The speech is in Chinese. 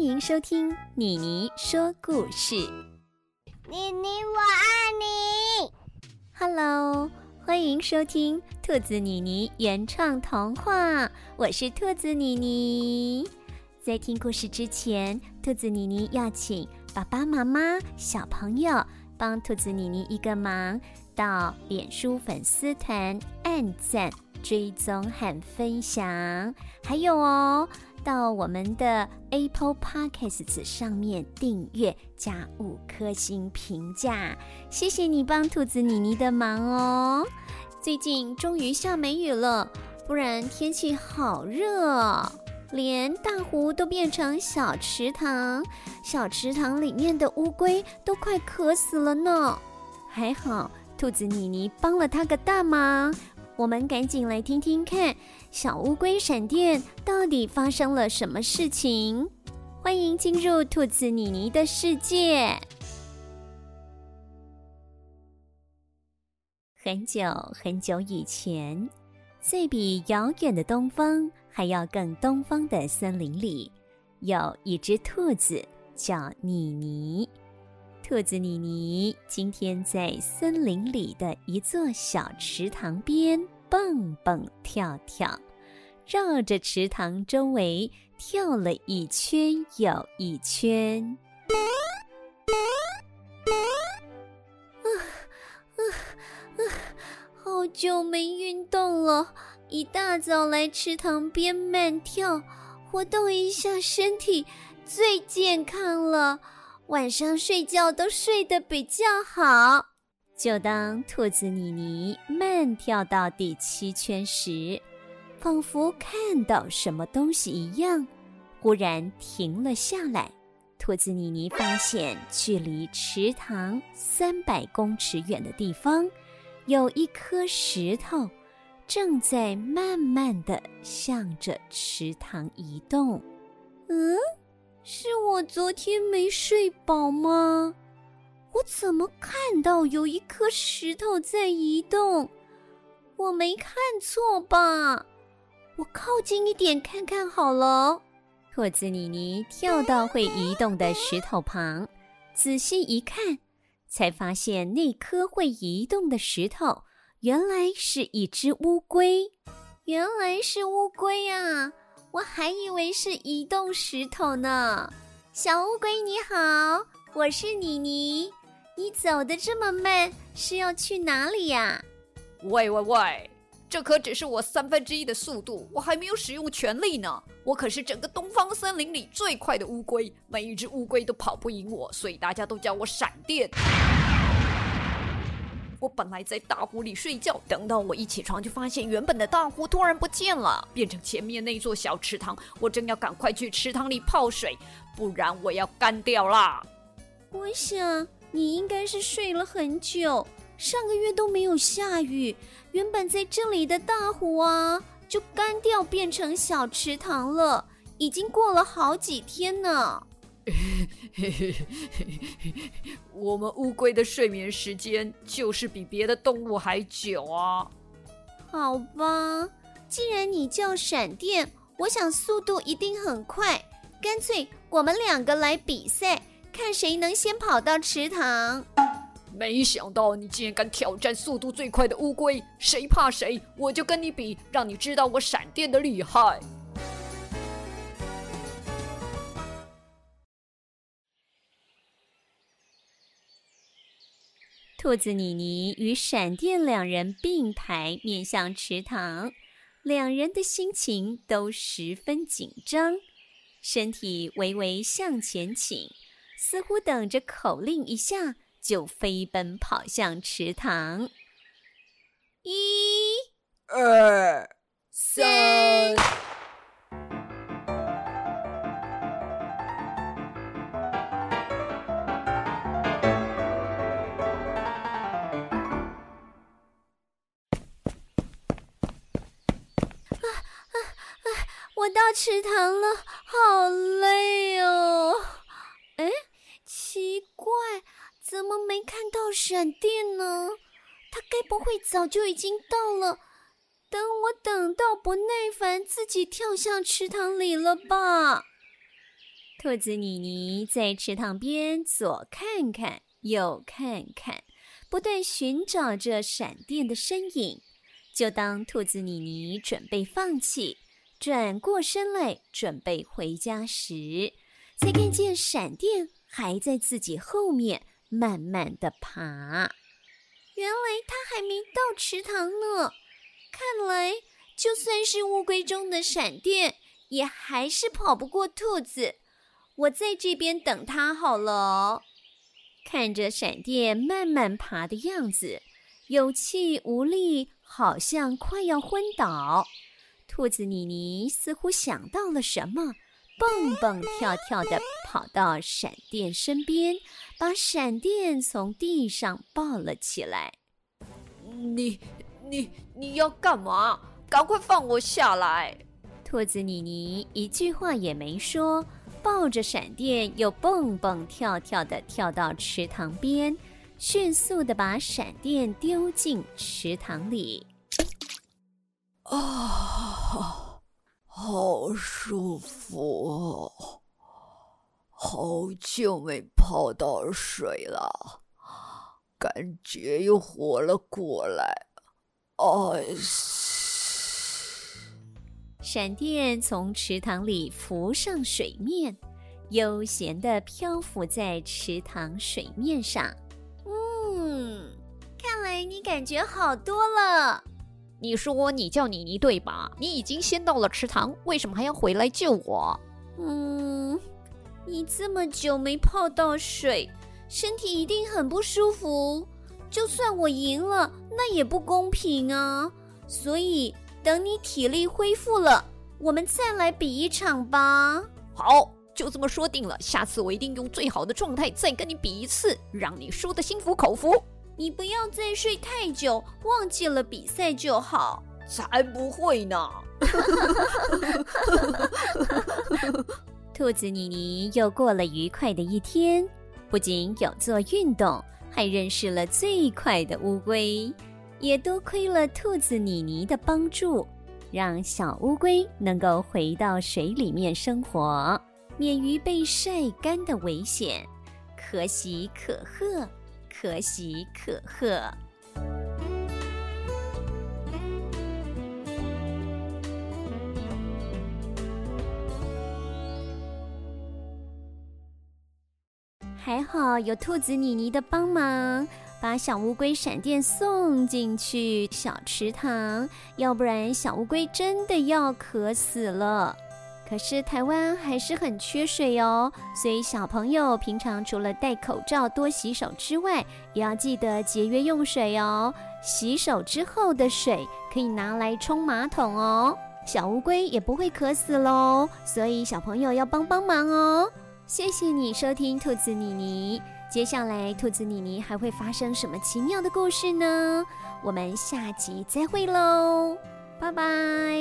欢迎收听妮妮说故事。妮妮我爱你。 Hello， 欢迎收听兔子妮妮原创童话，我是兔子妮妮。在听故事之前，兔子妮妮要请爸爸妈妈、小朋友帮兔子妮妮一个忙，到脸书粉丝团按赞、追踪和分享，还有哦，到我们的 Apple Podcast 上面订阅加5颗星评价，谢谢你帮兔子妮妮的忙哦。最近终于下梅雨了，不然天气好热哦，连大湖都变成小池塘，小池塘里面的乌龟都快渴死了呢。还好兔子妮妮帮了它个大忙，我们赶紧来听听看小乌龟闪电到底发生了什么事情。欢迎进入兔子妮妮的世界。很久很久以前，在比遥远的东方还要更东方的森林里，有一只兔子叫妮妮。兔子妮妮今天在森林里的一座小池塘边蹦蹦跳跳，绕着池塘周围跳了一圈又一圈。好久没运动了，一大早来池塘边慢跳，活动一下身体最健康了，晚上睡觉都睡得比较好。就当兔子妮妮慢跳到第7圈时，仿佛看到什么东西一样，忽然停了下来。兔子妮妮发现距离池塘300公尺远的地方，有一颗石头正在慢慢地向着池塘移动。是我昨天没睡饱吗？我怎么看到有一颗石头在移动？我没看错吧？我靠近一点看看好了。兔子妮妮跳到会移动的石头旁，仔细一看，才发现那颗会移动的石头原来是一只乌龟。原来是乌龟啊！我还以为是移动石头呢。小乌龟你好，我是妮妮。你走得这么慢，是要去哪里呀？喂，这可只是我1/3的速度，我还没有使用全力呢。我可是整个东方森林里最快的乌龟，每一只乌龟都跑不赢我，所以大家都叫我闪电。我本来在大湖里睡觉，等到我一起床就发现原本的大湖突然不见了，变成前面那座小池塘。我正要赶快去池塘里泡水，不然我要干掉啦。我想你应该是睡了很久，上个月都没有下雨，原本在这里的大湖啊就干掉变成小池塘了，已经过了好几天呢。我们乌龟的睡眠时间就是比别的动物还久啊。好吧，既然你叫闪电，我想速度一定很快，干脆我们2个来比赛，看谁能先跑到池塘。没想到你竟然敢挑战速度最快的乌龟，谁怕谁？我就跟你比，让你知道我闪电的厉害。兔子妮妮与闪电2人并排面向池塘，2人的心情都十分紧张，身体微微向前倾，似乎等着口令一下就飞奔跑向池塘。1、2、3。我到池塘了，好累哦。奇怪，怎么没看到闪电呢？他该不会早就已经到了，等到不耐烦自己跳向池塘里了吧？兔子妮妮在池塘边左看看右看看，不断寻找着闪电的身影。就当兔子妮妮准备放弃，转过身来准备回家时，才看见闪电还在自己后面慢慢的爬。原来它还没到池塘呢，看来就算是乌龟中的闪电，也还是跑不过兔子。我在这边等它好了哦。看着闪电慢慢爬的样子，有气无力，好像快要昏倒。兔子妮妮似乎想到了什么，蹦蹦跳跳地跑到闪电身边，把闪电从地上抱了起来。你要干嘛？赶快放我下来！兔子妮妮一句话也没说，抱着闪电又蹦蹦跳跳地跳到池塘边，迅速地把闪电丢进池塘里。啊，好舒服哦！好久没泡到水了，感觉又活了过来。闪电从池塘里浮上水面，悠闲地漂浮在池塘水面上。看来你感觉好多了。你说你叫妮妮对吧？你已经先到了池塘，为什么还要回来救我？你这么久没泡到水，身体一定很不舒服。就算我赢了，那也不公平啊。所以等你体力恢复了，我们再来比一场吧。好，就这么说定了，下次我一定用最好的状态再跟你比一次，让你输得心服口服。你不要再睡太久，忘记了比赛就好。才不会呢！兔子妮妮又过了愉快的一天，不仅有做运动，还认识了最快的乌龟。也多亏了兔子妮妮的帮助，让小乌龟能够回到水里面生活，免于被晒干的危险。可喜可贺！可喜可贺。还好有兔子妮妮的帮忙，把小乌龟闪电送进去小池塘，要不然小乌龟真的要渴死了。可是台湾还是很缺水哦，所以小朋友平常除了戴口罩多洗手之外，也要记得节约用水哦。洗手之后的水可以拿来冲马桶哦，小乌龟也不会渴死咯，所以小朋友要帮帮忙哦。谢谢你收听兔子妮妮，接下来兔子妮妮还会发生什么奇妙的故事呢？我们下集再会咯，拜拜。